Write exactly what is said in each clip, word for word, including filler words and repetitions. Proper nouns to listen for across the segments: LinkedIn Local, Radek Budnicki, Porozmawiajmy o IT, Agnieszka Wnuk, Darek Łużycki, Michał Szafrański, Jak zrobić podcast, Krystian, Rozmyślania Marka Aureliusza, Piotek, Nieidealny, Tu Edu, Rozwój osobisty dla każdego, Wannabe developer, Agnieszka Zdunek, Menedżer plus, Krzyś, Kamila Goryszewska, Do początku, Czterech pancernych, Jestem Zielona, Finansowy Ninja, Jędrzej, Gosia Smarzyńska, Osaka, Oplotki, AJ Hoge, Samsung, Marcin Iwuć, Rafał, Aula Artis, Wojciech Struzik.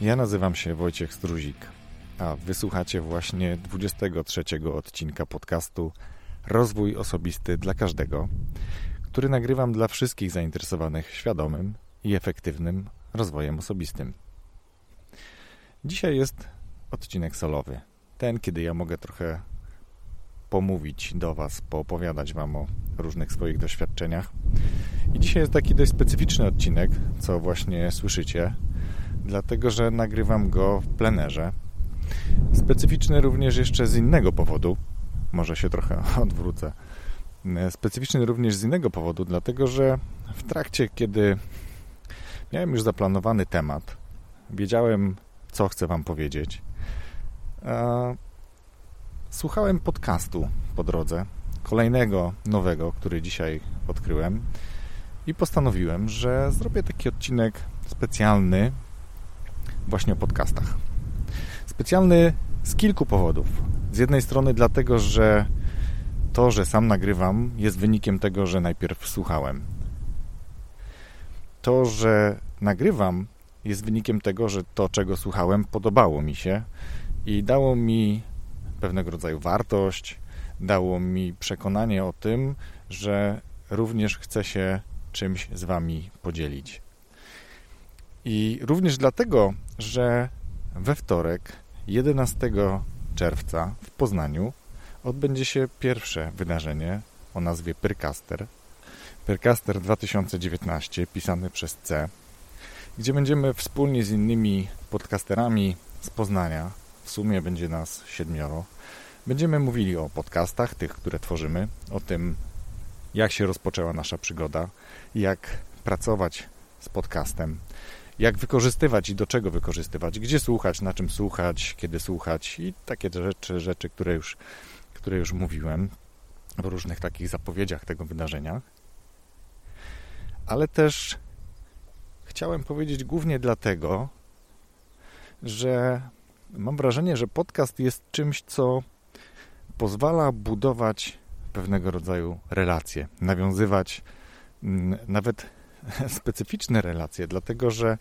Ja nazywam się Wojciech Struzik, a wysłuchacie właśnie dwudziestego trzeciego odcinka podcastu Rozwój osobisty dla każdego, który nagrywam dla wszystkich zainteresowanych świadomym i efektywnym rozwojem osobistym. Dzisiaj jest odcinek solowy, ten, kiedy ja mogę trochę pomówić do Was, poopowiadać Wam o różnych swoich doświadczeniach. I dzisiaj jest taki dość specyficzny odcinek, co właśnie słyszycie, dlatego że nagrywam go w plenerze. Specyficzny również jeszcze z innego powodu, może się trochę odwrócę. Specyficzny również z innego powodu, dlatego że w trakcie, kiedy miałem już zaplanowany temat, wiedziałem, co chcę Wam powiedzieć, słuchałem podcastu po drodze, kolejnego nowego, który dzisiaj odkryłem, i postanowiłem, że zrobię taki odcinek specjalny właśnie o podcastach. Specjalny z kilku powodów. Z jednej strony dlatego, że to, że sam nagrywam, jest wynikiem tego, że najpierw słuchałem. To, że nagrywam, jest wynikiem tego, że to, czego słuchałem, podobało mi się i dało mi pewnego rodzaju wartość, dało mi przekonanie o tym, że również chcę się czymś z Wami podzielić. I również dlatego, że we wtorek, jedenastego czerwca w Poznaniu odbędzie się pierwsze wydarzenie o nazwie Pyrcaster. Pyrcaster dwa tysiące dziewiętnaście, pisany przez C, gdzie będziemy wspólnie z innymi podcasterami z Poznania, w sumie będzie nas siedmioro, będziemy mówili o podcastach, tych, które tworzymy, o tym, jak się rozpoczęła nasza przygoda, jak pracować z podcastem, jak wykorzystywać i do czego wykorzystywać, gdzie słuchać, na czym słuchać, kiedy słuchać i takie rzeczy, rzeczy, które już, które już mówiłem w różnych takich zapowiedziach tego wydarzenia. Ale też chciałem powiedzieć głównie dlatego, że mam wrażenie, że podcast jest czymś, co pozwala budować pewnego rodzaju relacje, nawiązywać nawet specyficzne relacje, dlatego że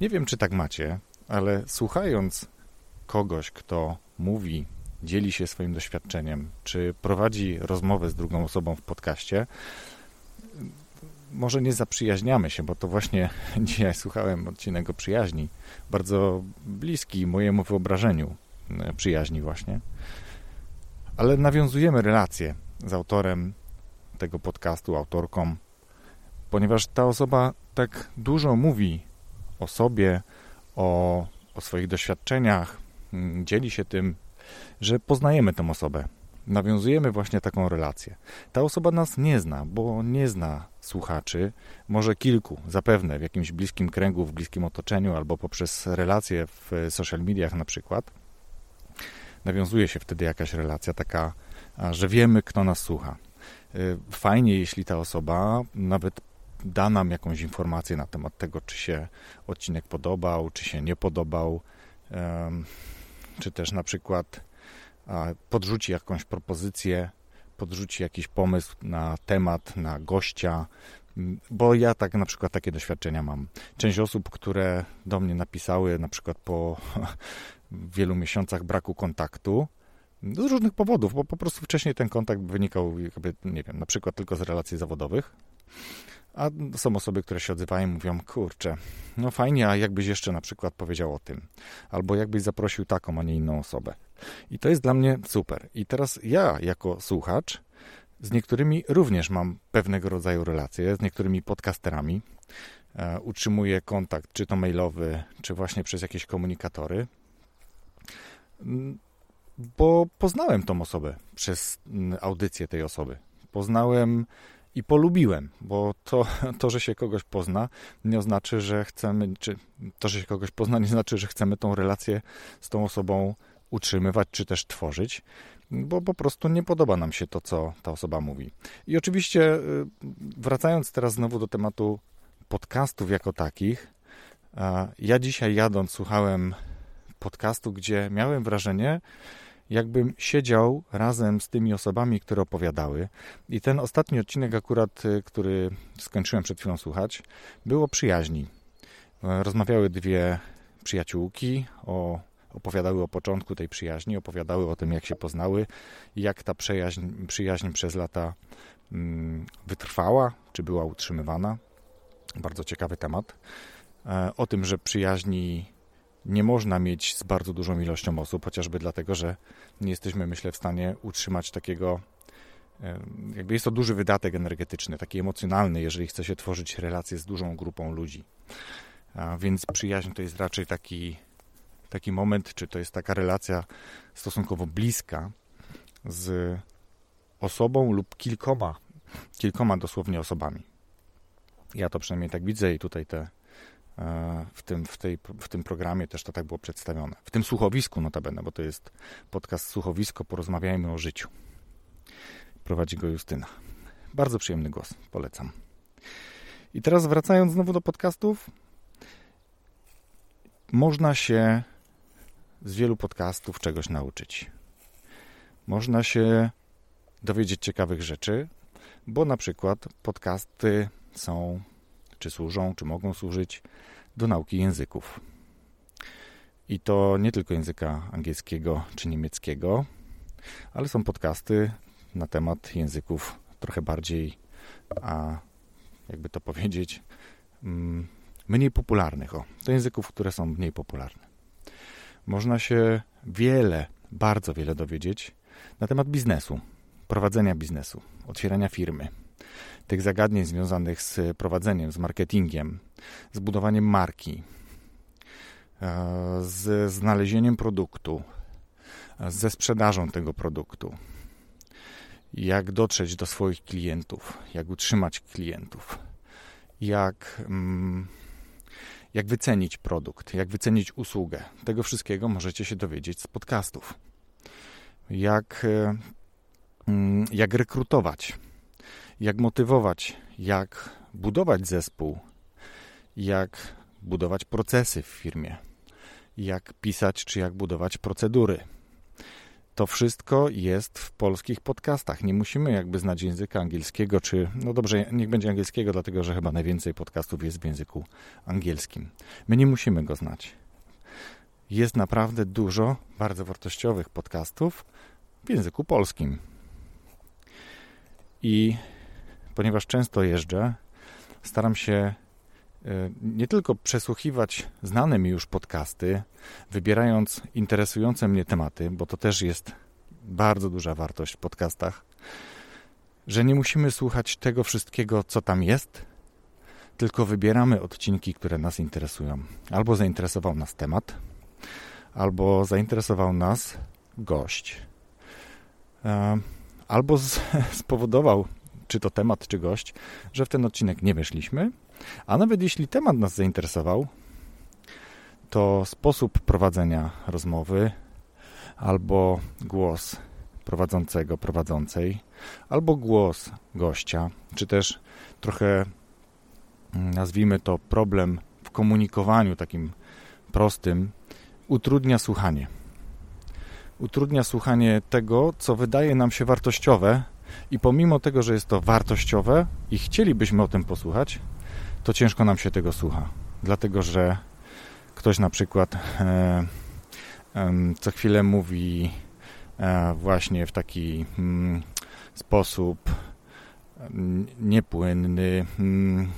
nie wiem, czy tak macie, ale słuchając kogoś, kto mówi, dzieli się swoim doświadczeniem, czy prowadzi rozmowę z drugą osobą w podcaście, może nie zaprzyjaźniamy się, bo to właśnie dzisiaj słuchałem odcinek o przyjaźni, bardzo bliski mojemu wyobrażeniu przyjaźni właśnie, ale nawiązujemy relacje z autorem tego podcastu, autorką, ponieważ ta osoba tak dużo mówi o sobie, o, o swoich doświadczeniach, dzieli się tym, że poznajemy tę osobę. Nawiązujemy właśnie taką relację. Ta osoba nas nie zna, bo nie zna słuchaczy, może kilku, zapewne w jakimś bliskim kręgu, w bliskim otoczeniu albo poprzez relacje w social mediach na przykład. Nawiązuje się wtedy jakaś relacja taka, że wiemy, kto nas słucha. Fajnie, jeśli ta osoba nawet da nam jakąś informację na temat tego, czy się odcinek podobał, czy się nie podobał, czy też na przykład podrzuci jakąś propozycję, podrzuci jakiś pomysł na temat, na gościa, bo ja tak na przykład takie doświadczenia mam. Część osób, które do mnie napisały na przykład po wielu miesiącach braku kontaktu, z różnych powodów, bo po prostu wcześniej ten kontakt wynikał, jakby, nie wiem, na przykład tylko z relacji zawodowych, a są osoby, które się odzywają i mówią, kurczę, no fajnie, a jakbyś jeszcze na przykład powiedział o tym, albo jakbyś zaprosił taką, a nie inną osobę. I to jest dla mnie super. I teraz ja jako słuchacz z niektórymi również mam pewnego rodzaju relacje, z niektórymi podcasterami e, utrzymuję kontakt, czy to mailowy, czy właśnie przez jakieś komunikatory, bo poznałem tą osobę przez audycję tej osoby. Poznałem i polubiłem, bo to, to, że się kogoś pozna, nie znaczy, że chcemy, czy to, że się kogoś pozna, nie znaczy, że chcemy tą relację z tą osobą utrzymywać, czy też tworzyć, bo po prostu nie podoba nam się to, co ta osoba mówi. I oczywiście, wracając teraz znowu do tematu podcastów jako takich, ja dzisiaj jadąc słuchałem podcastu, gdzie miałem wrażenie, jakbym siedział razem z tymi osobami, które opowiadały. I ten ostatni odcinek akurat, który skończyłem przed chwilą słuchać, było o przyjaźni. Rozmawiały dwie przyjaciółki, o, opowiadały o początku tej przyjaźni, opowiadały o tym, jak się poznały, jak ta przyjaźń, przyjaźń przez lata mm, wytrwała, czy była utrzymywana. Bardzo ciekawy temat. E, o tym, że przyjaźni nie można mieć z bardzo dużą ilością osób, chociażby dlatego, że nie jesteśmy, myślę, w stanie utrzymać takiego, jakby jest to duży wydatek energetyczny, taki emocjonalny, jeżeli chce się tworzyć relacje z dużą grupą ludzi. A więc przyjaźń to jest raczej taki, taki moment, czy to jest taka relacja stosunkowo bliska z osobą lub kilkoma, kilkoma dosłownie osobami. Ja to przynajmniej tak widzę i tutaj te W tym, w, tej, w tym programie też to tak było przedstawione. W tym słuchowisku notabene, bo to jest podcast Słuchowisko, porozmawiajmy o życiu. Prowadzi go Justyna. Bardzo przyjemny głos, polecam. I teraz wracając znowu do podcastów. Można się z wielu podcastów czegoś nauczyć. Można się dowiedzieć ciekawych rzeczy, bo na przykład podcasty są... czy służą, czy mogą służyć do nauki języków. I to nie tylko języka angielskiego czy niemieckiego, ale są podcasty na temat języków trochę bardziej, a jakby to powiedzieć, mniej popularnych. O, to języków, które są mniej popularne. Można się wiele, bardzo wiele dowiedzieć na temat biznesu, prowadzenia biznesu, otwierania firmy, tych zagadnień związanych z prowadzeniem, z marketingiem, z budowaniem marki, z znalezieniem produktu, ze sprzedażą tego produktu, jak dotrzeć do swoich klientów, jak utrzymać klientów, jak, jak wycenić produkt, jak wycenić usługę. Tego wszystkiego możecie się dowiedzieć z podcastów. Jak, jak rekrutować, jak motywować, jak budować zespół, jak budować procesy w firmie, jak pisać czy jak budować procedury. To wszystko jest w polskich podcastach. Nie musimy jakby znać języka angielskiego, czy no dobrze, niech będzie angielskiego, dlatego że chyba najwięcej podcastów jest w języku angielskim. My nie musimy go znać. Jest naprawdę dużo bardzo wartościowych podcastów w języku polskim. I ponieważ często jeżdżę, staram się nie tylko przesłuchiwać znane mi już podcasty, wybierając interesujące mnie tematy, bo to też jest bardzo duża wartość w podcastach, że nie musimy słuchać tego wszystkiego, co tam jest, tylko wybieramy odcinki, które nas interesują. Albo zainteresował nas temat, albo zainteresował nas gość. Albo spowodował, czy to temat, czy gość, że w ten odcinek nie weszliśmy, a nawet jeśli temat nas zainteresował, to sposób prowadzenia rozmowy, albo głos prowadzącego, prowadzącej, albo głos gościa, czy też trochę, nazwijmy to, problem w komunikowaniu takim prostym, utrudnia słuchanie. Utrudnia słuchanie tego, co wydaje nam się wartościowe, i pomimo tego, że jest to wartościowe i chcielibyśmy o tym posłuchać, to ciężko nam się tego słucha. Dlatego, że ktoś na przykład e, e, co chwilę mówi e, właśnie w taki mm, sposób m, niepłynny, m,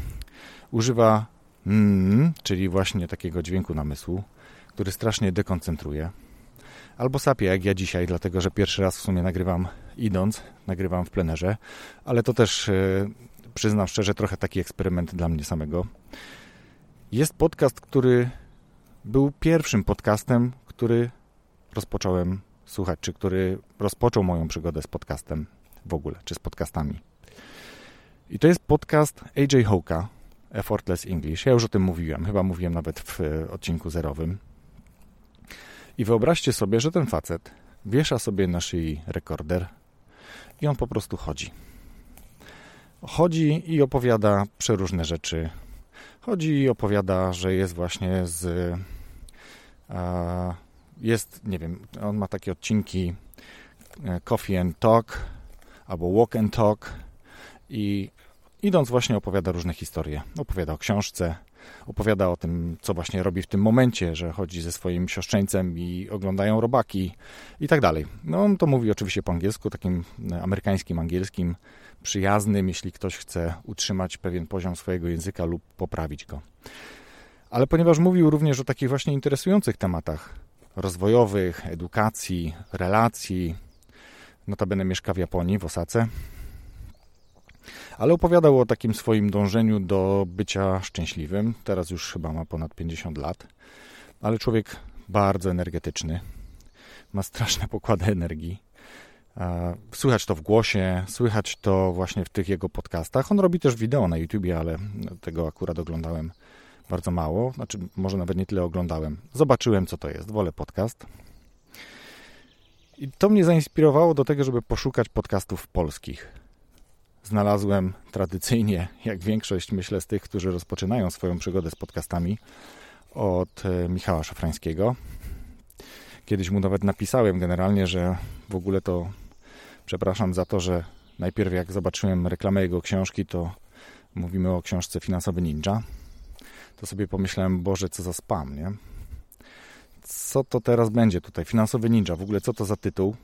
używa m, czyli właśnie takiego dźwięku namysłu, który strasznie dekoncentruje. Albo sapię, jak ja dzisiaj, dlatego że pierwszy raz w sumie nagrywam idąc, nagrywam w plenerze, ale to też, yy, przyznam szczerze, trochę taki eksperyment dla mnie samego. Jest podcast, który był pierwszym podcastem, który rozpocząłem słuchać, czy który rozpoczął moją przygodę z podcastem w ogóle, czy z podcastami. I to jest podcast A J Hoge'a, Effortless English. Ja już o tym mówiłem, chyba mówiłem nawet w y, odcinku zerowym. I wyobraźcie sobie, że ten facet wiesza sobie na szyi rekorder i on po prostu chodzi. Chodzi i opowiada przeróżne rzeczy. Chodzi i opowiada, że jest właśnie z... Jest, nie wiem, on ma takie odcinki Coffee and Talk albo Walk and Talk i idąc właśnie opowiada różne historie. Opowiada o książce, opowiada o tym, co właśnie robi w tym momencie, że chodzi ze swoim siostrzeńcem i oglądają robaki i tak dalej. No on to mówi oczywiście po angielsku, takim amerykańskim angielskim, przyjaznym, jeśli ktoś chce utrzymać pewien poziom swojego języka lub poprawić go. Ale ponieważ mówił również o takich właśnie interesujących tematach rozwojowych, edukacji, relacji, notabene mieszka w Japonii, w Osace, ale opowiadał o takim swoim dążeniu do bycia szczęśliwym. Teraz już chyba ma ponad pięćdziesiąt lat, ale człowiek bardzo energetyczny, ma straszne pokłady energii. Słychać to w głosie, słychać to właśnie w tych jego podcastach. On robi też wideo na YouTubie, ale tego akurat oglądałem bardzo mało. Znaczy, może nawet nie tyle oglądałem. Zobaczyłem, co to jest. Wolę podcast. I to mnie zainspirowało do tego, żeby poszukać podcastów polskich. Znalazłem tradycyjnie, jak większość, myślę, z tych, którzy rozpoczynają swoją przygodę z podcastami, od Michała Szafrańskiego. Kiedyś mu nawet napisałem generalnie, że w ogóle to przepraszam za to, że najpierw jak zobaczyłem reklamę jego książki, to mówimy o książce Finansowy Ninja, to sobie pomyślałem, Boże, co za spam, nie? Co to teraz będzie tutaj? Finansowy Ninja, w ogóle co to za tytuł?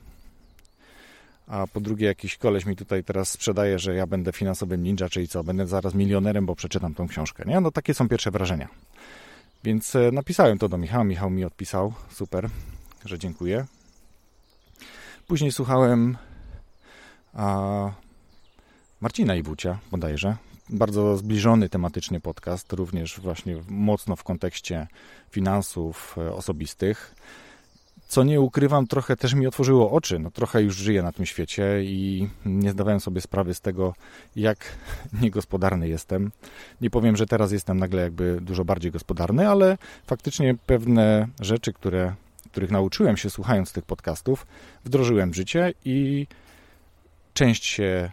A po drugie, jakiś koleś mi tutaj teraz sprzedaje, że ja będę finansowym ninja, czyli co, będę zaraz milionerem, bo przeczytam tą książkę, nie? No takie są pierwsze wrażenia. Więc napisałem to do Michała, Michał mi odpisał, super, że dziękuję. Później słuchałem a, Marcina Iwucia bodajże, bardzo zbliżony tematycznie podcast, również właśnie mocno w kontekście finansów osobistych. Co nie ukrywam, trochę też mi otworzyło oczy. No, trochę już żyję na tym świecie i nie zdawałem sobie sprawy z tego, jak niegospodarny jestem. Nie powiem, że teraz jestem nagle jakby dużo bardziej gospodarny, ale faktycznie pewne rzeczy, które, których nauczyłem się słuchając tych podcastów, wdrożyłem w życie i część się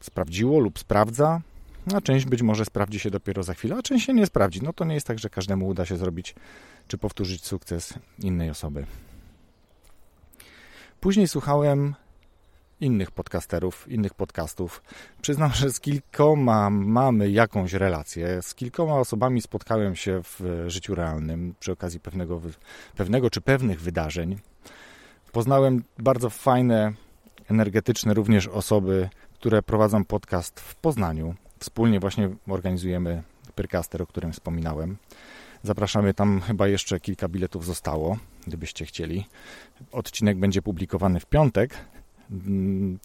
sprawdziło lub sprawdza, a część być może sprawdzi się dopiero za chwilę, a część się nie sprawdzi. No to nie jest tak, że każdemu uda się zrobić czy powtórzyć sukces innej osoby. Później słuchałem innych podcasterów, innych podcastów. Przyznam, że z kilkoma mamy jakąś relację. Z kilkoma osobami spotkałem się w życiu realnym przy okazji pewnego, pewnego czy pewnych wydarzeń. Poznałem bardzo fajne, energetyczne również osoby, które prowadzą podcast w Poznaniu. Wspólnie właśnie organizujemy Pyrcaster, o którym wspominałem. Zapraszamy, tam chyba jeszcze kilka biletów zostało, gdybyście chcieli. Odcinek będzie publikowany w piątek.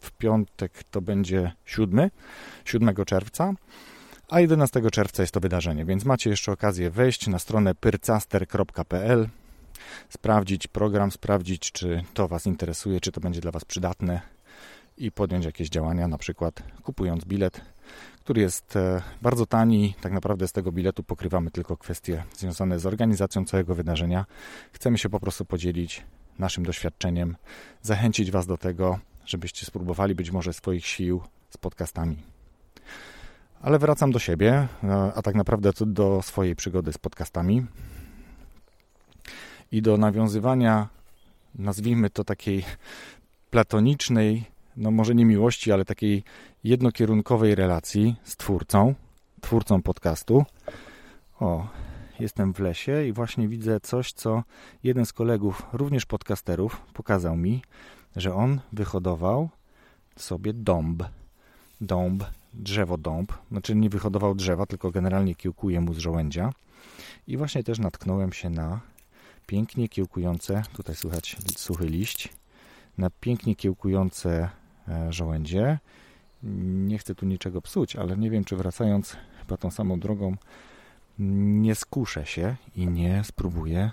W piątek to będzie siódmego czerwca, a jedenastego czerwca jest to wydarzenie, więc macie jeszcze okazję wejść na stronę pyrcaster kropka p l, sprawdzić program, sprawdzić, czy to Was interesuje, czy to będzie dla Was przydatne i podjąć jakieś działania, na przykład kupując bilet, który jest bardzo tani. Tak naprawdę z tego biletu pokrywamy tylko kwestie związane z organizacją całego wydarzenia. Chcemy się po prostu podzielić naszym doświadczeniem, zachęcić Was do tego, żebyście spróbowali być może swoich sił z podcastami. Ale wracam do siebie, a tak naprawdę do swojej przygody z podcastami i do nawiązywania, nazwijmy to takiej platonicznej, no może nie miłości, ale takiej jednokierunkowej relacji z twórcą, twórcą podcastu. O, jestem w lesie i właśnie widzę coś, co jeden z kolegów, również podcasterów, pokazał mi, że on wyhodował sobie dąb, dąb, drzewo dąb. Znaczy nie wyhodował drzewa, tylko generalnie kiełkuje mu z żołędzia. I właśnie też natknąłem się na pięknie kiełkujące, tutaj słychać suchy liść, na pięknie kiełkujące żołędzie. Nie chcę tu niczego psuć, ale nie wiem, czy wracając chyba tą samą drogą nie skuszę się i nie spróbuję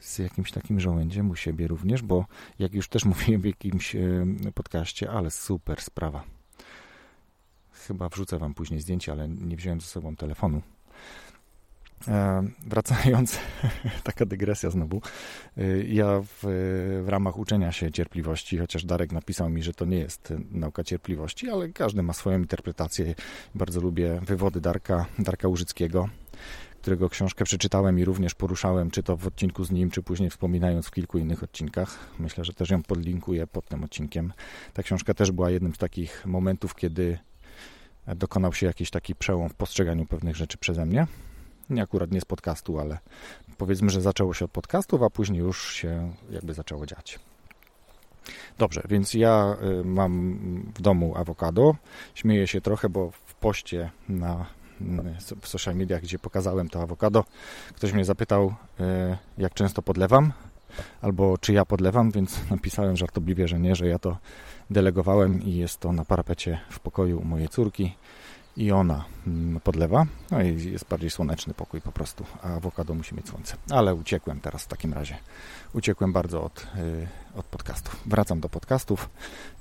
z jakimś takim żołędziem u siebie również, bo jak już też mówiłem w jakimś podcaście, ale super sprawa. Chyba wrzucę Wam później zdjęcie, ale nie wziąłem ze sobą telefonu. E, wracając, taka dygresja znowu, e, ja w, w ramach uczenia się cierpliwości, chociaż Darek napisał mi, że to nie jest nauka cierpliwości, ale każdy ma swoją interpretację. Bardzo lubię wywody Darka, Darka Łużyckiego, którego książkę przeczytałem i również poruszałem, czy to w odcinku z nim, czy później wspominając w kilku innych odcinkach. Myślę, że też ją podlinkuję pod tym odcinkiem. Ta książka też była jednym z takich momentów, kiedy dokonał się jakiś taki przełom w postrzeganiu pewnych rzeczy przeze mnie. nie akurat nie z podcastu, ale powiedzmy, że zaczęło się od podcastów, a później już się jakby zaczęło dziać. Dobrze, więc ja mam w domu awokado. Śmieję się trochę, bo w poście na w social mediach, gdzie pokazałem to awokado, ktoś mnie zapytał, jak często podlewam, albo czy ja podlewam, więc napisałem żartobliwie, że nie, że ja to delegowałem i jest to na parapecie w pokoju u mojej córki i ona podlewa. No i jest bardziej słoneczny pokój po prostu, a awokado musi mieć słońce. Ale uciekłem teraz w takim razie. Uciekłem bardzo od, od podcastów. Wracam do podcastów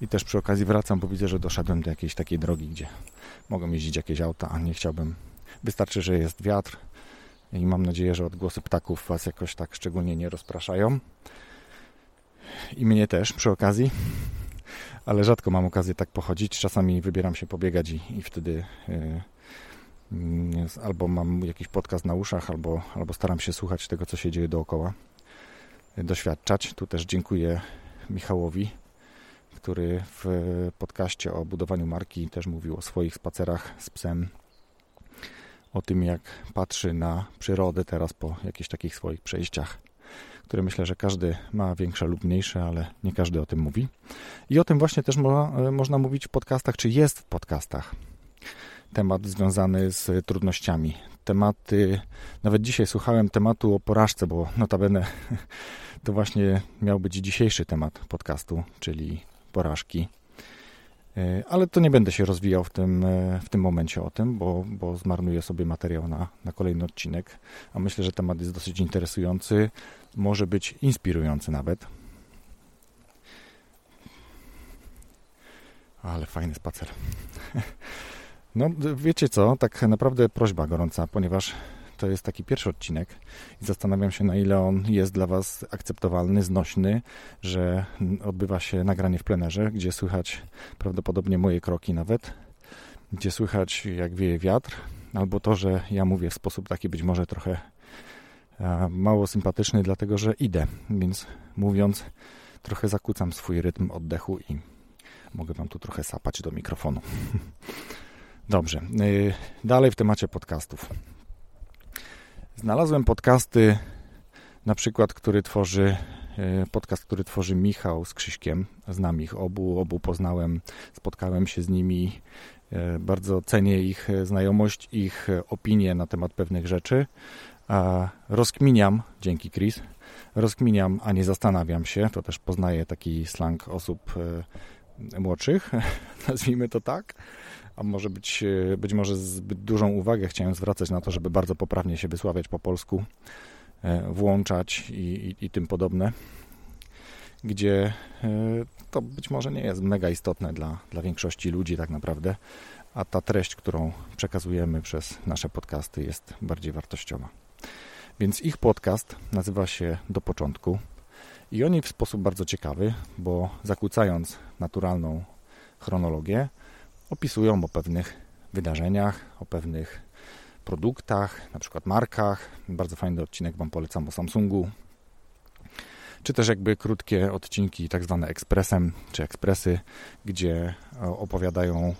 i też przy okazji wracam, bo widzę, że doszedłem do jakiejś takiej drogi, gdzie mogą jeździć jakieś auta, a nie chciałbym. Wystarczy, że jest wiatr i mam nadzieję, że odgłosy ptaków Was jakoś tak szczególnie nie rozpraszają. I mnie też przy okazji. Ale rzadko mam okazję tak pochodzić. Czasami wybieram się pobiegać i, i wtedy yy, yy, albo mam jakiś podcast na uszach, albo, albo staram się słuchać tego, co się dzieje dookoła. Yy, doświadczać. Tu też dziękuję Michałowi, który w podcaście o budowaniu marki też mówił o swoich spacerach z psem. O tym, jak patrzy na przyrodę teraz po jakichś takich swoich przejściach, które myślę, że każdy ma większe lub mniejsze, ale nie każdy o tym mówi. I o tym właśnie też mo- można mówić w podcastach, czy jest w podcastach. Temat związany z trudnościami. Tematy, nawet dzisiaj słuchałem tematu o porażce, bo notabene to właśnie miał być dzisiejszy temat podcastu, czyli porażki. Ale to nie będę się rozwijał w tym, w tym momencie o tym, bo, bo zmarnuję sobie materiał na, na kolejny odcinek, a myślę, że temat jest dosyć interesujący, może być inspirujący nawet. Ale fajny spacer. No wiecie co, tak naprawdę prośba gorąca, ponieważ to jest taki pierwszy odcinek i zastanawiam się, na ile on jest dla Was akceptowalny, znośny, że odbywa się nagranie w plenerze, gdzie słychać prawdopodobnie moje kroki nawet, gdzie słychać jak wieje wiatr, albo to, że ja mówię w sposób taki być może trochę mało sympatyczny, dlatego że idę, więc mówiąc trochę zakłócam swój rytm oddechu i mogę Wam tu trochę sapać do mikrofonu. Dobrze, dalej w temacie podcastów. Znalazłem podcasty, na przykład, który tworzy, podcast, który tworzy Michał z Krzyśkiem. Znam ich obu, obu poznałem, spotkałem się z nimi. Bardzo cenię ich znajomość, ich opinie na temat pewnych rzeczy. Rozkminiam, dzięki Chris, rozkminiam, a nie zastanawiam się. To też poznaję taki slang osób młodszych, nazwijmy to tak. A może być, być może zbyt dużą uwagę chciałem zwracać na to, żeby bardzo poprawnie się wysławiać po polsku, włączać i, i, i tym podobne, gdzie to być może nie jest mega istotne dla, dla większości ludzi tak naprawdę, a ta treść, którą przekazujemy przez nasze podcasty jest bardziej wartościowa. Więc ich podcast nazywa się Do początku i oni w sposób bardzo ciekawy, bo zakłócając naturalną chronologię, opisują o pewnych wydarzeniach, o pewnych produktach, na przykład markach. Bardzo fajny odcinek Wam polecam o Samsungu. Czy też jakby krótkie odcinki, tak zwane ekspresem, czy ekspresy, gdzie opowiadają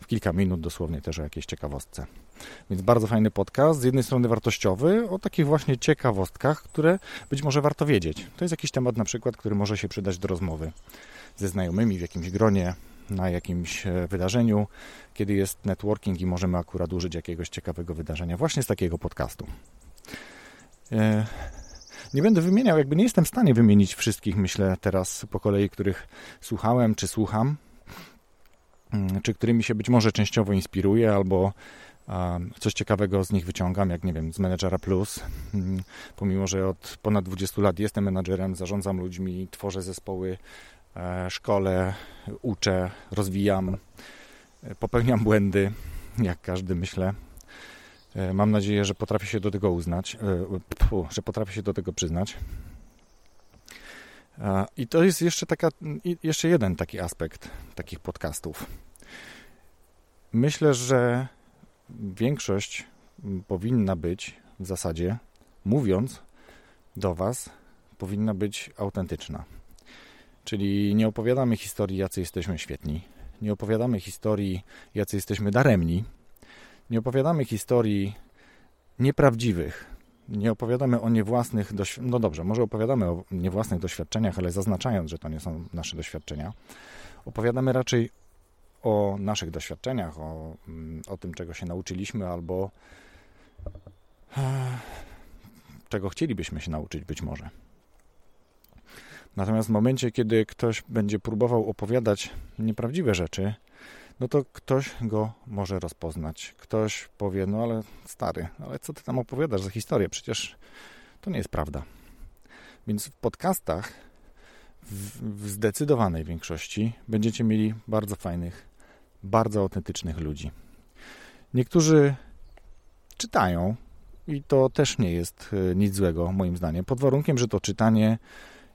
w kilka minut dosłownie też o jakiejś ciekawostce. Więc bardzo fajny podcast, z jednej strony wartościowy, o takich właśnie ciekawostkach, które być może warto wiedzieć. To jest jakiś temat na przykład, który może się przydać do rozmowy ze znajomymi w jakimś gronie, na jakimś wydarzeniu, kiedy jest networking i możemy akurat użyć jakiegoś ciekawego wydarzenia właśnie z takiego podcastu. Nie będę wymieniał, jakby nie jestem w stanie wymienić wszystkich, myślę teraz po kolei, których słuchałem czy słucham, czy którymi się być może częściowo inspiruję albo coś ciekawego z nich wyciągam, jak nie wiem, z Menedżera plus. Pomimo, że od ponad dwudziestu lat jestem menadżerem, zarządzam ludźmi, tworzę zespoły, szkole, uczę, rozwijam, popełniam błędy, jak każdy myślę. Mam nadzieję, że potrafię się do tego uznać, że potrafię się do tego przyznać. I to jest jeszcze, taka, jeszcze jeden taki aspekt takich podcastów. Myślę, że większość powinna być w zasadzie, mówiąc do Was, powinna być autentyczna. Czyli nie opowiadamy historii, jacy jesteśmy świetni. Nie opowiadamy historii, jacy jesteśmy daremni. Nie opowiadamy historii, nieprawdziwych. Nie opowiadamy o niewłasnych doświadczeniach, no dobrze, może opowiadamy o niewłasnych doświadczeniach, ale zaznaczając, że to nie są nasze doświadczenia. Opowiadamy raczej o naszych doświadczeniach, o, o tym, czego się nauczyliśmy albo czego chcielibyśmy się nauczyć być może. Natomiast w momencie, kiedy ktoś będzie próbował opowiadać nieprawdziwe rzeczy, no to ktoś go może rozpoznać. Ktoś powie, no ale stary, ale co ty tam opowiadasz za historię? Przecież to nie jest prawda. Więc w podcastach w, w zdecydowanej większości będziecie mieli bardzo fajnych, bardzo autentycznych ludzi. Niektórzy czytają i to też nie jest nic złego moim zdaniem, pod warunkiem, że to czytanie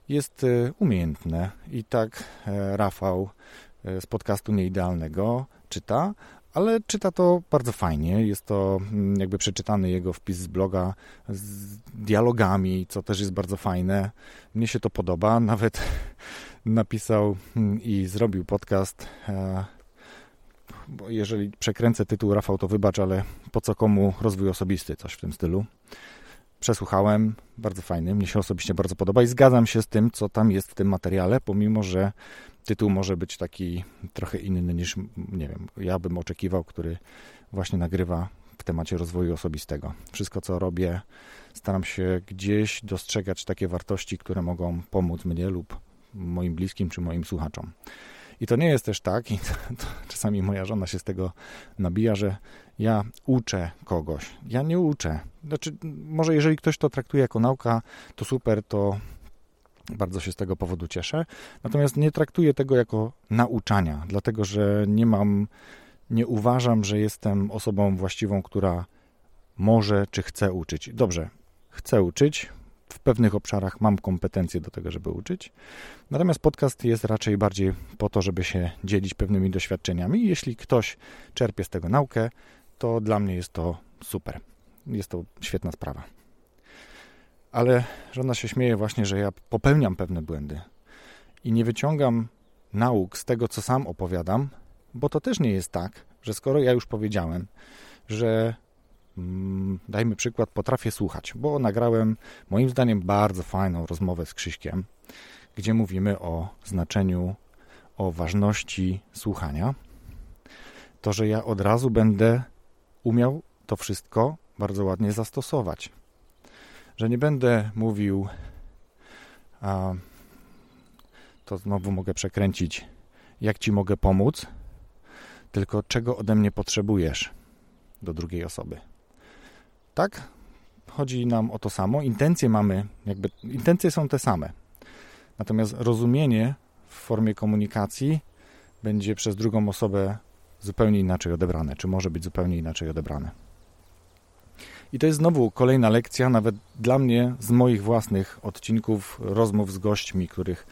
jest umiejętne i tak Rafał z podcastu Nieidealnego czyta, ale czyta to bardzo fajnie. Jest to jakby przeczytany jego wpis z bloga z dialogami, co też jest bardzo fajne. Mnie się to podoba. Nawet napisał i zrobił podcast. Jeżeli przekręcę tytuł, Rafał, to wybacz, ale po co komu rozwój osobisty, coś w tym stylu. Przesłuchałem, bardzo fajny, mnie się osobiście bardzo podoba i zgadzam się z tym, co tam jest w tym materiale, pomimo, że tytuł może być taki trochę inny niż, nie wiem, ja bym oczekiwał, który właśnie nagrywa w temacie rozwoju osobistego. Wszystko, co robię, staram się gdzieś dostrzegać takie wartości, które mogą pomóc mnie lub moim bliskim czy moim słuchaczom. I to nie jest też tak, i to, to czasami moja żona się z tego nabija, że ja uczę kogoś. Ja nie uczę. Znaczy, może jeżeli ktoś to traktuje jako nauka, to super, to bardzo się z tego powodu cieszę. Natomiast nie traktuję tego jako nauczania, dlatego że nie mam, nie uważam, że jestem osobą właściwą, która może czy chce uczyć. Dobrze, chcę uczyć. W pewnych obszarach mam kompetencje do tego, żeby uczyć. Natomiast podcast jest raczej bardziej po to, żeby się dzielić pewnymi doświadczeniami. Jeśli ktoś czerpie z tego naukę, to dla mnie jest to super. Jest to świetna sprawa. Ale żona się śmieje właśnie, że ja popełniam pewne błędy i nie wyciągam nauk z tego, co sam opowiadam, bo to też nie jest tak, że skoro ja już powiedziałem, że dajmy przykład, potrafię słuchać, bo nagrałem moim zdaniem bardzo fajną rozmowę z Krzyśkiem, gdzie mówimy o znaczeniu, o ważności słuchania. To, że ja od razu będę umiał to wszystko bardzo ładnie zastosować. Że nie będę mówił, a to znowu mogę przekręcić, jak ci mogę pomóc, tylko czego ode mnie potrzebujesz do drugiej osoby. Tak? Chodzi nam o to samo. Intencje mamy, jakby intencje są te same. Natomiast rozumienie w formie komunikacji będzie przez drugą osobę zupełnie inaczej odebrane, czy może być zupełnie inaczej odebrane. I to jest znowu kolejna lekcja, nawet dla mnie, z moich własnych odcinków, rozmów z gośćmi, których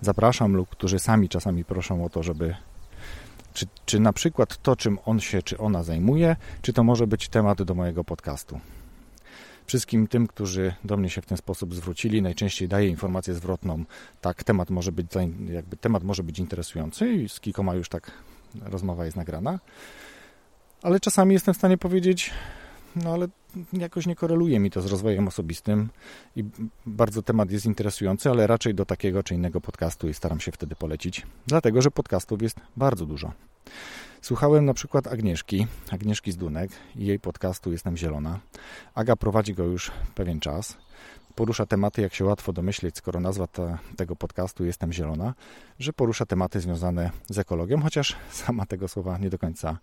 zapraszam lub którzy sami czasami proszą o to, żeby Czy, czy na przykład to, czym on się, czy ona zajmuje, czy to może być temat do mojego podcastu. Wszystkim tym, którzy do mnie się w ten sposób zwrócili, najczęściej daję informację zwrotną, tak, temat może być, jakby temat może być interesujący i z kilkoma już tak rozmowa jest nagrana, ale czasami jestem w stanie powiedzieć, no ale jakoś nie koreluje mi to z rozwojem osobistym i bardzo temat jest interesujący, ale raczej do takiego czy innego podcastu i staram się wtedy polecić, dlatego że podcastów jest bardzo dużo. Słuchałem na przykład Agnieszki, Agnieszki Zdunek i jej podcastu Jestem Zielona. Aga prowadzi go już pewien czas. Porusza tematy, jak się łatwo domyśleć, skoro nazwa ta, tego podcastu Jestem Zielona, że porusza tematy związane z ekologią, chociaż sama tego słowa nie do końca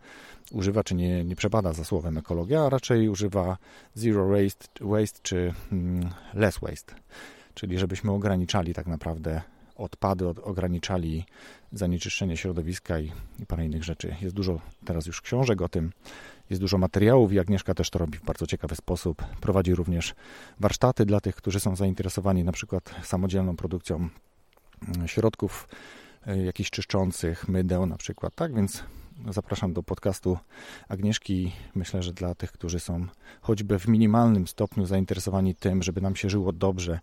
używa, czy nie, nie przepada za słowem ekologia, a raczej używa zero waste, waste czy mm, less waste, czyli żebyśmy ograniczali tak naprawdę odpady, od, ograniczali zanieczyszczenie środowiska i, i parę innych rzeczy. Jest dużo teraz już książek o tym, jest dużo materiałów i Agnieszka też to robi w bardzo ciekawy sposób. Prowadzi również warsztaty dla tych, którzy są zainteresowani na przykład samodzielną produkcją środków jakichś czyszczących, mydeł na przykład. Tak więc zapraszam do podcastu Agnieszki. Myślę, że dla tych, którzy są choćby w minimalnym stopniu zainteresowani tym, żeby nam się żyło dobrze,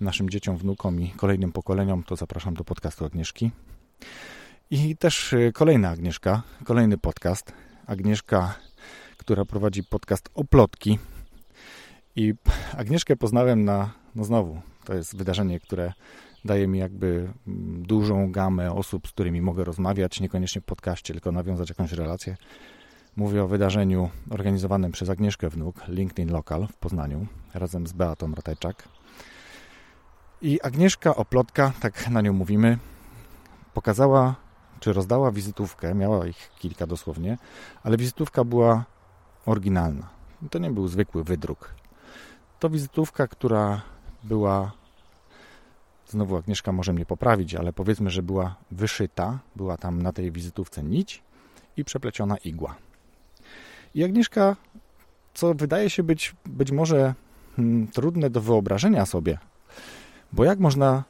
naszym dzieciom, wnukom i kolejnym pokoleniom, to zapraszam do podcastu Agnieszki. I też kolejna Agnieszka, kolejny podcast. Agnieszka, która prowadzi podcast Oplotki. I Agnieszkę poznałem na, no znowu, to jest wydarzenie, które daje mi jakby dużą gamę osób, z którymi mogę rozmawiać, niekoniecznie w podcaście, tylko nawiązać jakąś relację. Mówię o wydarzeniu organizowanym przez Agnieszkę Wnuk, LinkedIn Local w Poznaniu, razem z Beatą Ratajczak. I Agnieszka Oplotka, tak na nią mówimy, pokazała, czy rozdała wizytówkę, miała ich kilka dosłownie, ale wizytówka była oryginalna. To nie był zwykły wydruk. To wizytówka, która była, znowu Agnieszka może mnie poprawić, ale powiedzmy, że była wyszyta, była tam na tej wizytówce nić i przepleciona igła. I Agnieszka, co wydaje się być być może hmm, trudne do wyobrażenia sobie, bo jak można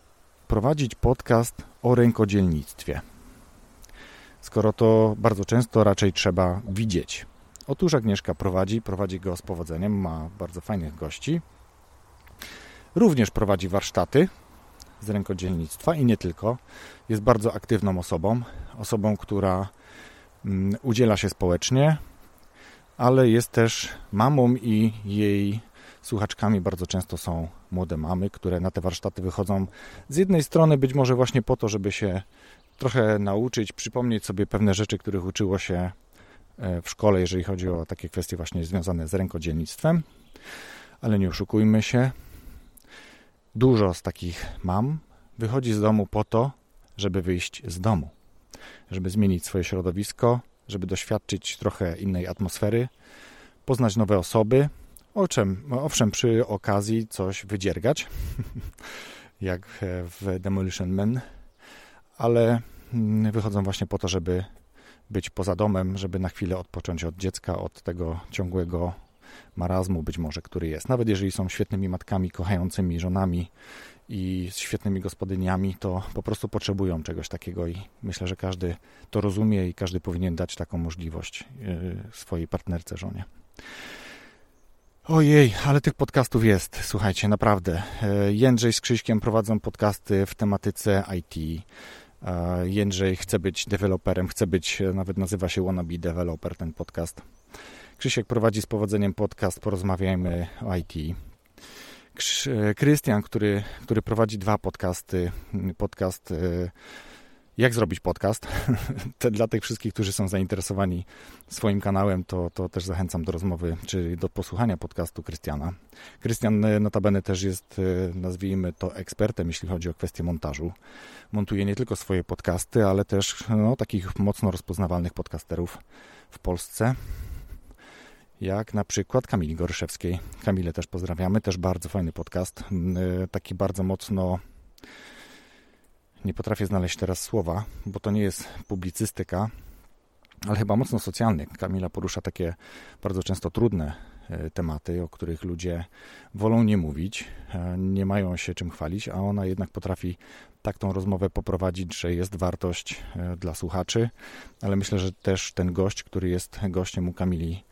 prowadzić podcast o rękodzielnictwie, skoro to bardzo często raczej trzeba widzieć. Otóż Agnieszka prowadzi, prowadzi go z powodzeniem, ma bardzo fajnych gości. Również prowadzi warsztaty z rękodzielnictwa i nie tylko. Jest bardzo aktywną osobą, osobą, która mm, udziela się społecznie, ale jest też mamą i jej słuchaczkami bardzo często są młode mamy, które na te warsztaty wychodzą z jednej strony być może właśnie po to, żeby się trochę nauczyć, przypomnieć sobie pewne rzeczy, których uczyło się w szkole, jeżeli chodzi o takie kwestie właśnie związane z rękodzielnictwem, ale nie oszukujmy się, dużo z takich mam wychodzi z domu po to, żeby wyjść z domu, żeby zmienić swoje środowisko, żeby doświadczyć trochę innej atmosfery, poznać nowe osoby, owszem, owszem przy okazji coś wydziergać, jak w Demolition Man, ale wychodzą właśnie po to, żeby być poza domem, żeby na chwilę odpocząć od dziecka, od tego ciągłego marazmu być może, który jest. Nawet jeżeli są świetnymi matkami, kochającymi żonami i świetnymi gospodyniami, to po prostu potrzebują czegoś takiego i myślę, że każdy to rozumie i każdy powinien dać taką możliwość swojej partnerce, żonie. Ojej, ale tych podcastów jest, słuchajcie, naprawdę. Jędrzej z Krzyśkiem prowadzą podcasty w tematyce I T. Jędrzej chce być deweloperem, chce być, nawet nazywa się Wannabe developer ten podcast. Krzysiek prowadzi z powodzeniem podcast Porozmawiajmy o I T. Krystian, który, który prowadzi dwa podcasty, podcast Jak zrobić podcast. Dla tych wszystkich, którzy są zainteresowani swoim kanałem, to, to też zachęcam do rozmowy, czy do posłuchania podcastu Krystiana. Krystian notabene też jest, nazwijmy to, ekspertem, jeśli chodzi o kwestie montażu. Montuje nie tylko swoje podcasty, ale też no, takich mocno rozpoznawalnych podcasterów w Polsce, jak na przykład Kamili Goryszewskiej. Kamilę też pozdrawiamy, też bardzo fajny podcast, taki bardzo mocno... Nie potrafię znaleźć teraz słowa, bo to nie jest publicystyka, ale chyba mocno socjalny. Kamila porusza takie bardzo często trudne tematy, o których ludzie wolą nie mówić, nie mają się czym chwalić, a ona jednak potrafi tak tą rozmowę poprowadzić, że jest wartość dla słuchaczy, ale myślę, że też ten gość, który jest gościem u Kamili,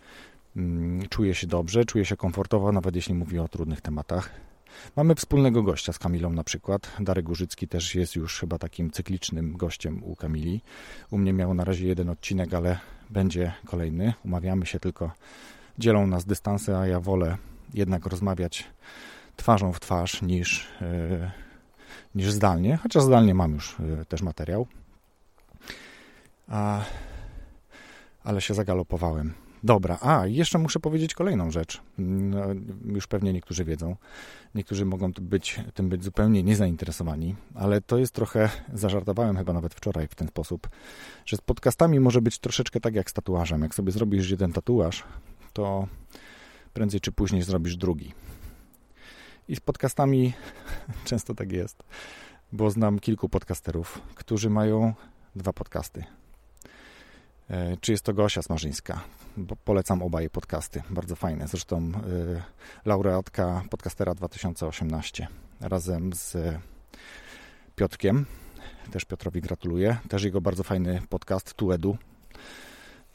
czuje się dobrze, czuje się komfortowo, nawet jeśli mówi o trudnych tematach. Mamy wspólnego gościa z Kamilą na przykład. Darek Łużycki też jest już chyba takim cyklicznym gościem u Kamili. U mnie miał na razie jeden odcinek, ale będzie kolejny. Umawiamy się tylko, dzielą nas dystanse, a ja wolę jednak rozmawiać twarzą w twarz niż, yy, niż zdalnie. Chociaż zdalnie mam już yy, też materiał. A, ale się zagalopowałem. Dobra, a jeszcze muszę powiedzieć kolejną rzecz. No, już pewnie niektórzy wiedzą. Niektórzy mogą być, tym być zupełnie niezainteresowani, ale to jest trochę, zażartowałem chyba nawet wczoraj w ten sposób, że z podcastami może być troszeczkę tak jak z tatuażem. Jak sobie zrobisz jeden tatuaż, to prędzej czy później zrobisz drugi. I z podcastami często tak jest, bo znam kilku podcasterów, którzy mają dwa podcasty. Czy jest to Gosia Smarzyńska? Polecam oba jej podcasty, bardzo fajne. Zresztą y, laureatka podcastera dwa tysiące osiemnastego razem z Piotkiem. Też Piotrowi gratuluję. Też jego bardzo fajny podcast Tu Edu.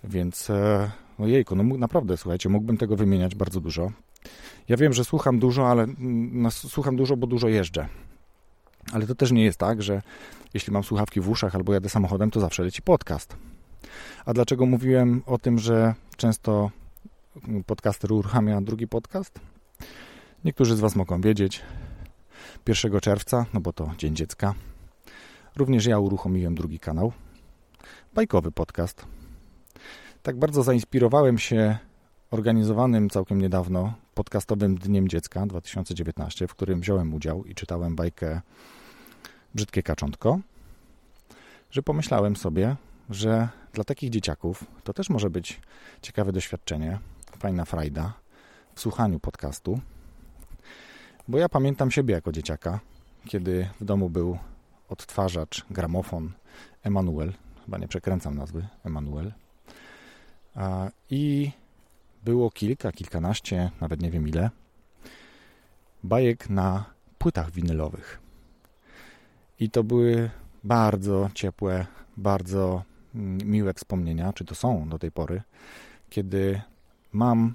Więc y, no jejku, no naprawdę słuchajcie, mógłbym tego wymieniać bardzo dużo. Ja wiem, że słucham dużo, ale no, słucham dużo, bo dużo jeżdżę. Ale to też nie jest tak, że jeśli mam słuchawki w uszach albo jadę samochodem, to zawsze leci podcast. A dlaczego mówiłem o tym, że często podcaster uruchamia drugi podcast? Niektórzy z Was mogą wiedzieć, pierwszego czerwca, no bo to Dzień Dziecka, również ja uruchomiłem drugi kanał, bajkowy podcast. Tak bardzo zainspirowałem się organizowanym całkiem niedawno podcastowym Dniem Dziecka dwa tysiące dziewiętnaście, w którym wziąłem udział i czytałem bajkę Brzydkie Kaczątko, że pomyślałem sobie, że dla takich dzieciaków to też może być ciekawe doświadczenie, fajna frajda w słuchaniu podcastu, bo ja pamiętam siebie jako dzieciaka, kiedy w domu był odtwarzacz, gramofon Emanuel, chyba nie przekręcam nazwy, Emanuel, i było kilka, kilkanaście, nawet nie wiem ile, bajek na płytach winylowych. I to były bardzo ciepłe, bardzo miłe wspomnienia, czy to są do tej pory, kiedy mam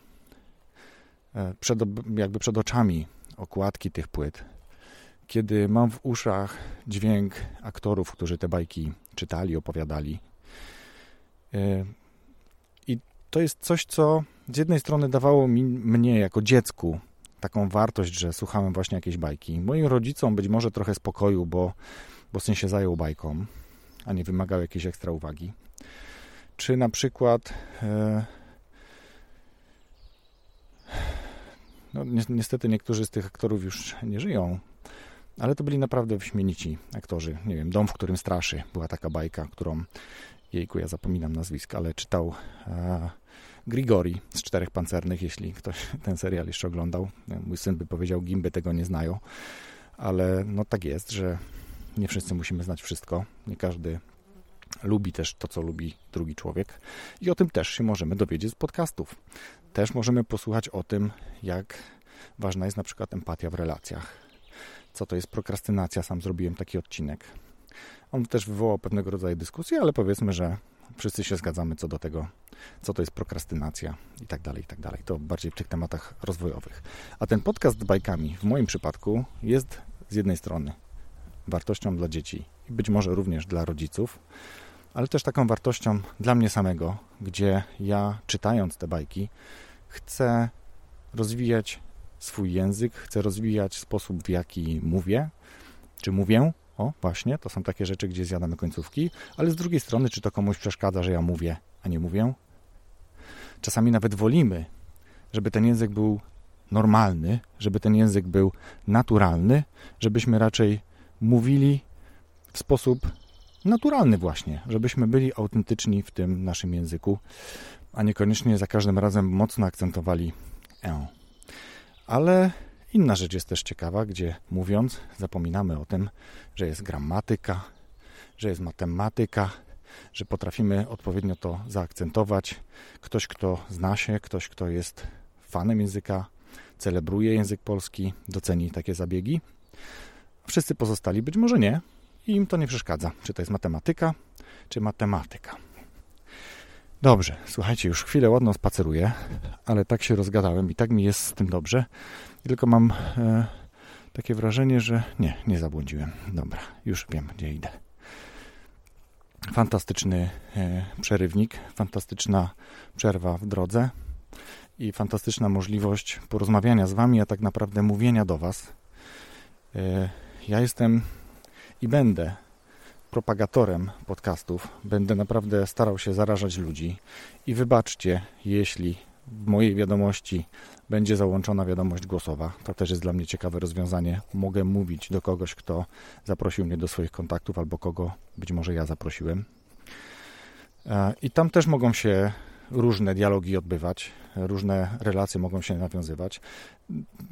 przed, jakby przed oczami okładki tych płyt, kiedy mam w uszach dźwięk aktorów, którzy te bajki czytali, opowiadali. I to jest coś, co z jednej strony dawało mi, mnie jako dziecku taką wartość, że słuchałem właśnie jakiejś bajki. Moim rodzicom być może trochę spokoju, bo, bo syn się zajął bajką, a nie wymagał jakiejś ekstra uwagi. Czy na przykład... E... No, niestety niektórzy z tych aktorów już nie żyją, ale to byli naprawdę wyśmienici aktorzy. Nie wiem, Dom, w którym straszy, była taka bajka, którą, jejku, ja zapominam nazwisk, ale czytał e, Grigori z Czterech Pancernych, jeśli ktoś ten serial jeszcze oglądał. Mój syn by powiedział, gimby tego nie znają, ale no tak jest, że nie wszyscy musimy znać wszystko. Nie każdy lubi też to, co lubi drugi człowiek i o tym też się możemy dowiedzieć z podcastów. Też możemy posłuchać o tym, jak ważna jest na przykład empatia w relacjach. Co to jest prokrastynacja? Sam zrobiłem taki odcinek. On też wywołał pewnego rodzaju dyskusję, ale powiedzmy, że wszyscy się zgadzamy co do tego, co to jest prokrastynacja i tak dalej, i tak dalej. To bardziej w tych tematach rozwojowych. A ten podcast z bajkami w moim przypadku jest z jednej strony wartością dla dzieci i być może również dla rodziców, ale też taką wartością dla mnie samego, gdzie ja czytając te bajki chcę rozwijać swój język, chcę rozwijać sposób, w jaki mówię, czy mówię, o właśnie, to są takie rzeczy, gdzie zjadamy końcówki, ale z drugiej strony, czy to komuś przeszkadza, że ja mówię, a nie mówię? Czasami nawet wolimy, żeby ten język był normalny, żeby ten język był naturalny, żebyśmy raczej mówili w sposób naturalny właśnie, żebyśmy byli autentyczni w tym naszym języku, a niekoniecznie za każdym razem mocno akcentowali e. Ale inna rzecz jest też ciekawa, gdzie mówiąc zapominamy o tym, że jest gramatyka, że jest matematyka, że potrafimy odpowiednio to zaakcentować. Ktoś, kto zna się, ktoś, kto jest fanem języka, celebruje język polski, doceni takie zabiegi. Wszyscy pozostali być może nie i im to nie przeszkadza. Czy to jest matematyka, czy matematyka. Dobrze, słuchajcie, już chwilę ładną spaceruję, ale tak się rozgadałem i tak mi jest z tym dobrze. Tylko mam e, takie wrażenie, że nie, nie zabłądziłem. Dobra, już wiem, gdzie idę. Fantastyczny e, przerywnik, fantastyczna przerwa w drodze i fantastyczna możliwość porozmawiania z Wami, a tak naprawdę mówienia do Was. E, ja jestem i będę propagatorem podcastów. Będę naprawdę starał się zarażać ludzi i wybaczcie, jeśli w mojej wiadomości będzie załączona wiadomość głosowa. To też jest dla mnie ciekawe rozwiązanie. Mogę mówić do kogoś, kto zaprosił mnie do swoich kontaktów albo kogo być może ja zaprosiłem. I tam też mogą się różne dialogi odbywać, różne relacje mogą się nawiązywać.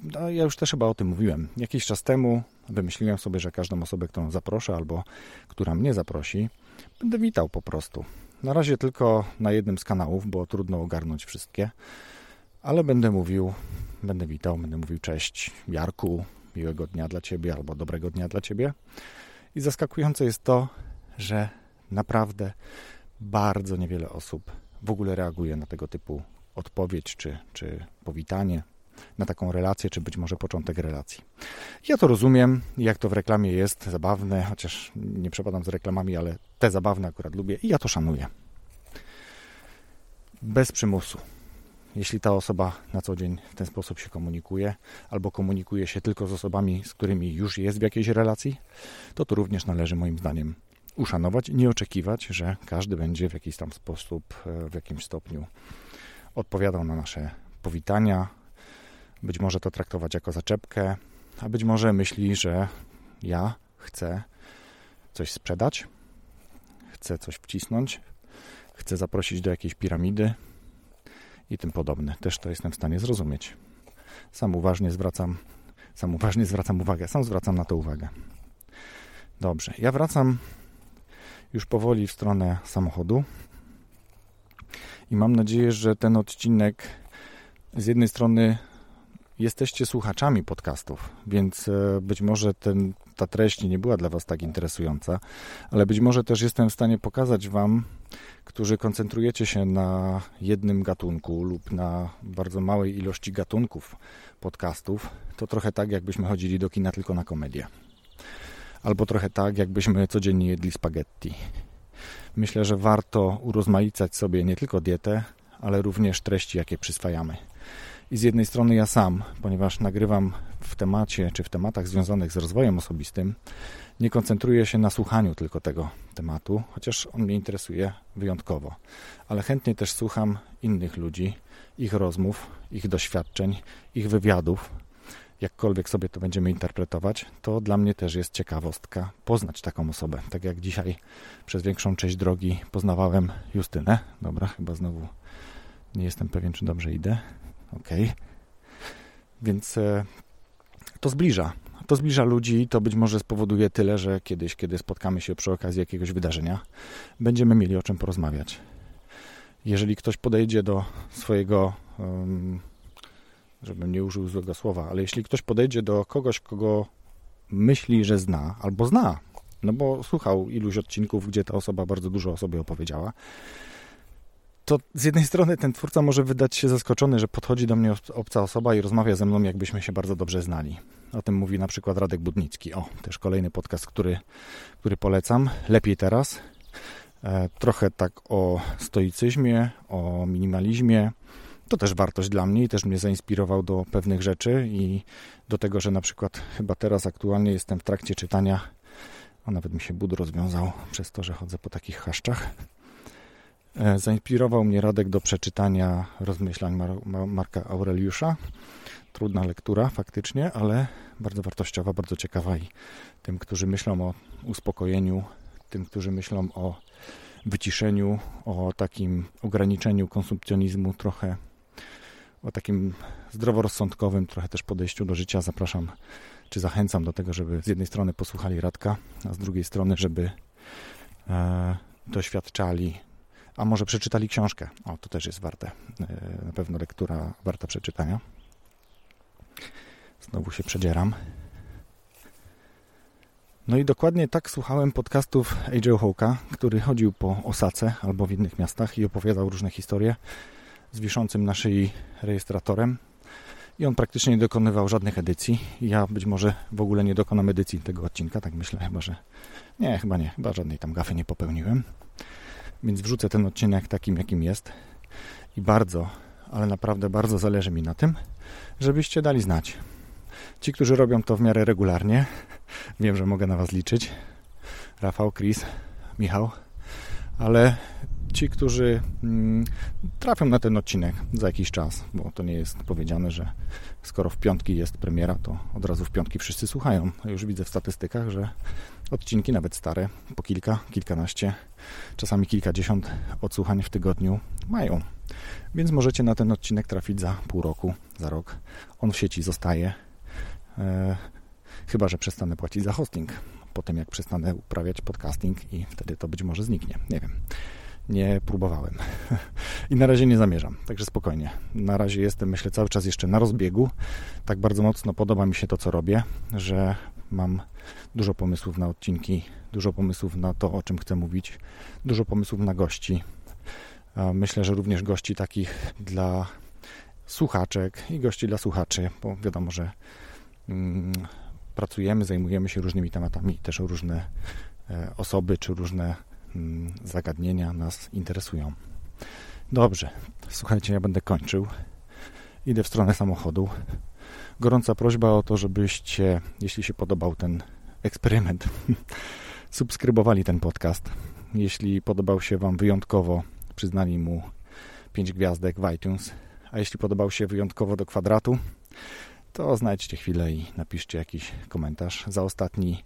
No, ja już też chyba o tym mówiłem. Jakiś czas temu wymyśliłem sobie, że każdą osobę, którą zaproszę albo która mnie zaprosi, będę witał po prostu. Na razie tylko na jednym z kanałów, bo trudno ogarnąć wszystkie, ale będę mówił, będę witał, będę mówił cześć Jarku, miłego dnia dla Ciebie albo dobrego dnia dla Ciebie. I zaskakujące jest to, że naprawdę bardzo niewiele osób w ogóle reaguje na tego typu odpowiedź czy, czy powitanie, na taką relację, czy być może początek relacji. Ja to rozumiem, jak to w reklamie jest, zabawne, chociaż nie przepadam z reklamami, ale te zabawne akurat lubię i ja to szanuję. Bez przymusu. jeśli ta osoba na co dzień w ten sposób się komunikuje albo komunikuje się tylko z osobami, z którymi już jest w jakiejś relacji, to to również należy moim zdaniem uszanować i nie oczekiwać, że każdy będzie w jakiś tam sposób, w jakimś stopniu odpowiadał na nasze powitania. Być może to traktować jako zaczepkę, a być może myśli, że ja chcę coś sprzedać, chcę coś wcisnąć, chcę zaprosić do jakiejś piramidy i tym podobne. Też to jestem w stanie zrozumieć. Sam uważnie zwracam, sam uważnie zwracam uwagę, sam zwracam na to uwagę. Dobrze, ja wracam już powoli w stronę samochodu i mam nadzieję, że ten odcinek z jednej strony jesteście słuchaczami podcastów, więc być może ten, ta treść nie była dla Was tak interesująca, ale być może też jestem w stanie pokazać Wam, którzy koncentrujecie się na jednym gatunku lub na bardzo małej ilości gatunków podcastów, to trochę tak, jakbyśmy chodzili do kina tylko na komedię. Albo trochę tak, jakbyśmy codziennie jedli spaghetti. Myślę, że warto urozmaicać sobie nie tylko dietę, ale również treści, jakie przyswajamy. I z jednej strony ja sam, ponieważ nagrywam w temacie, czy w tematach związanych z rozwojem osobistym, nie koncentruję się na słuchaniu tylko tego tematu, chociaż on mnie interesuje wyjątkowo. Ale chętnie też słucham innych ludzi, ich rozmów, ich doświadczeń, ich wywiadów. Jakkolwiek sobie to będziemy interpretować, to dla mnie też jest ciekawostka poznać taką osobę. Tak jak dzisiaj przez większą część drogi poznawałem Justynę. Dobra, chyba znowu nie jestem pewien, czy dobrze idę. Okej. Więc e, to zbliża. To zbliża ludzi, to być może spowoduje tyle, że kiedyś, kiedy spotkamy się przy okazji jakiegoś wydarzenia, będziemy mieli o czym porozmawiać. Jeżeli ktoś podejdzie do swojego, um, żebym nie użył złego słowa, ale jeśli ktoś podejdzie do kogoś, kogo myśli, że zna, albo zna, no bo słuchał iluś odcinków, gdzie ta osoba bardzo dużo o sobie opowiedziała, to z jednej strony ten twórca może wydać się zaskoczony, że podchodzi do mnie obca osoba i rozmawia ze mną, jakbyśmy się bardzo dobrze znali. O tym mówi na przykład Radek Budnicki. O, też kolejny podcast, który, który polecam. Lepiej teraz. E, trochę tak o stoicyzmie, o minimalizmie. To też wartość dla mnie i też mnie zainspirował do pewnych rzeczy i do tego, że na przykład chyba teraz aktualnie jestem w trakcie czytania, a nawet mi się but rozwiązał przez to, że chodzę po takich chaszczach. Zainspirował mnie Radek do przeczytania rozmyślań Marka Aureliusza. Trudna lektura faktycznie, ale bardzo wartościowa, bardzo ciekawa i tym, którzy myślą o uspokojeniu, tym, którzy myślą o wyciszeniu, o takim ograniczeniu konsumpcjonizmu, trochę o takim zdroworozsądkowym, trochę też podejściu do życia, zapraszam, czy zachęcam do tego, żeby z jednej strony posłuchali Radka, a z drugiej strony, żeby e, doświadczali, a może przeczytali książkę. O, to też jest warte. Na pewno lektura warta przeczytania. Znowu się przedzieram. No i dokładnie tak słuchałem podcastów A J Hoge'a, który chodził po Osace albo w innych miastach i opowiadał różne historie z wiszącym na szyi rejestratorem. I on praktycznie nie dokonywał żadnych edycji. Ja być może w ogóle nie dokonam edycji tego odcinka, tak myślę, chyba że... Nie, chyba nie. Chyba żadnej tam gafy nie popełniłem. Więc wrzucę ten odcinek takim, jakim jest. I bardzo, ale naprawdę bardzo zależy mi na tym, żebyście dali znać. Ci, którzy robią to w miarę regularnie, wiem, że mogę na Was liczyć. Rafał, Krzyś, Michał. Ale ci, którzy mm, trafią na ten odcinek za jakiś czas, bo to nie jest powiedziane, że skoro w piątki jest premiera, to od razu w piątki wszyscy słuchają. Już widzę w statystykach, że odcinki, nawet stare, po kilka, kilkanaście, czasami kilkadziesiąt odsłuchań w tygodniu mają. Więc możecie na ten odcinek trafić za pół roku, za rok. On w sieci zostaje, e, chyba że przestanę płacić za hosting. Po tym, jak przestanę uprawiać podcasting i wtedy to być może zniknie. Nie wiem. Nie próbowałem. I na razie nie zamierzam. Także spokojnie. Na razie jestem, myślę, cały czas jeszcze na rozbiegu. Tak bardzo mocno podoba mi się to, co robię, że mam dużo pomysłów na odcinki, dużo pomysłów na to, o czym chcę mówić, dużo pomysłów na gości. Myślę, że również gości takich dla słuchaczek i gości dla słuchaczy, bo wiadomo, że mm, pracujemy, zajmujemy się różnymi tematami, też różne osoby czy różne zagadnienia nas interesują. Dobrze, słuchajcie, ja będę kończył. Idę w stronę samochodu. Gorąca prośba o to, żebyście, jeśli się podobał ten eksperyment, subskrybowali ten podcast. Jeśli podobał się Wam wyjątkowo, przyznali mu pięć gwiazdek w iTunes. A jeśli podobał się wyjątkowo do kwadratu, to znajdźcie chwilę i napiszcie jakiś komentarz. Za ostatni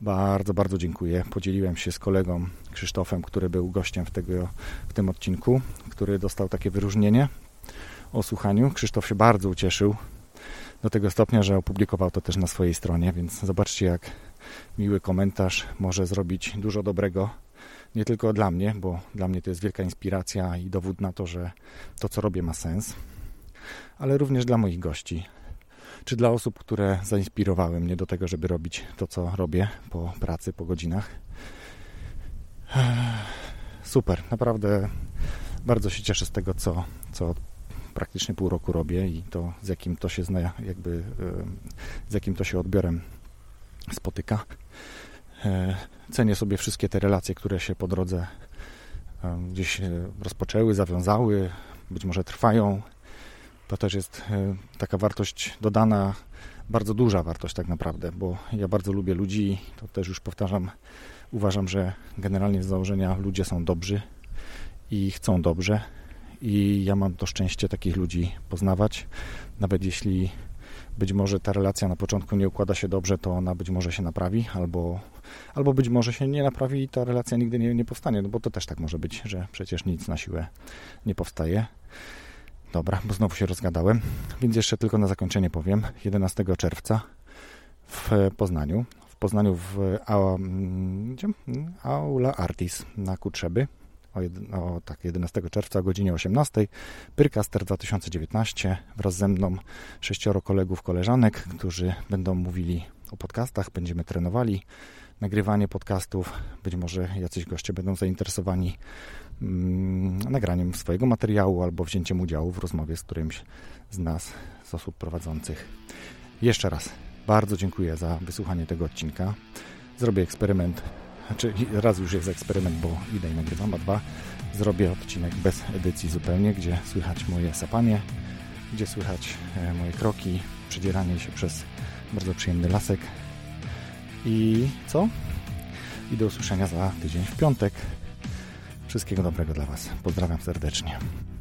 bardzo, bardzo dziękuję. Podzieliłem się z kolegą Krzysztofem, który był gościem w, tego, w tym odcinku, który dostał takie wyróżnienie o słuchaniu. Krzysztof się bardzo ucieszył do tego stopnia, że opublikował to też na swojej stronie, więc zobaczcie, jak miły komentarz może zrobić dużo dobrego. Nie tylko dla mnie, bo dla mnie to jest wielka inspiracja i dowód na to, że to, co robię, ma sens, ale również dla moich gości, czy dla osób, które zainspirowały mnie do tego, żeby robić to, co robię po pracy, po godzinach. Super, naprawdę bardzo się cieszę z tego, co, co praktycznie pół roku robię i to, z jakim to się zna, jakby, z jakim to się odbiorem spotyka. Cenię sobie wszystkie te relacje, które się po drodze gdzieś rozpoczęły, zawiązały, być może trwają. To też jest taka wartość dodana, bardzo duża wartość tak naprawdę, bo ja bardzo lubię ludzi, to też już powtarzam, uważam, że generalnie z założenia ludzie są dobrzy i chcą dobrze i ja mam to szczęście takich ludzi poznawać, nawet jeśli być może ta relacja na początku nie układa się dobrze, to ona być może się naprawi, albo, albo być może się nie naprawi i ta relacja nigdy nie, nie powstanie, no bo to też tak może być, że przecież nic na siłę nie powstaje. Dobra, bo znowu się rozgadałem, więc jeszcze tylko na zakończenie powiem. jedenastego czerwca w Poznaniu, w Poznaniu w Aula Artis na Kutrzeby, o, o tak, jedenastego czerwca o godzinie osiemnastej, Pyrcaster dwa tysiące dziewiętnaście, wraz ze mną sześcioro kolegów, koleżanek, którzy będą mówili o podcastach, będziemy trenowali nagrywanie podcastów, być może jacyś goście będą zainteresowani mm, nagraniem swojego materiału albo wzięciem udziału w rozmowie z którymś z nas, z osób prowadzących. Jeszcze raz bardzo dziękuję za wysłuchanie tego odcinka. Zrobię eksperyment, znaczy raz już jest eksperyment, bo idę i nagrywam, a dwa, zrobię odcinek bez edycji zupełnie, gdzie słychać moje sapanie, gdzie słychać e, moje kroki, przedzieranie się przez bardzo przyjemny lasek. I co? I do usłyszenia za tydzień w piątek. Wszystkiego dobrego dla Was. Pozdrawiam serdecznie.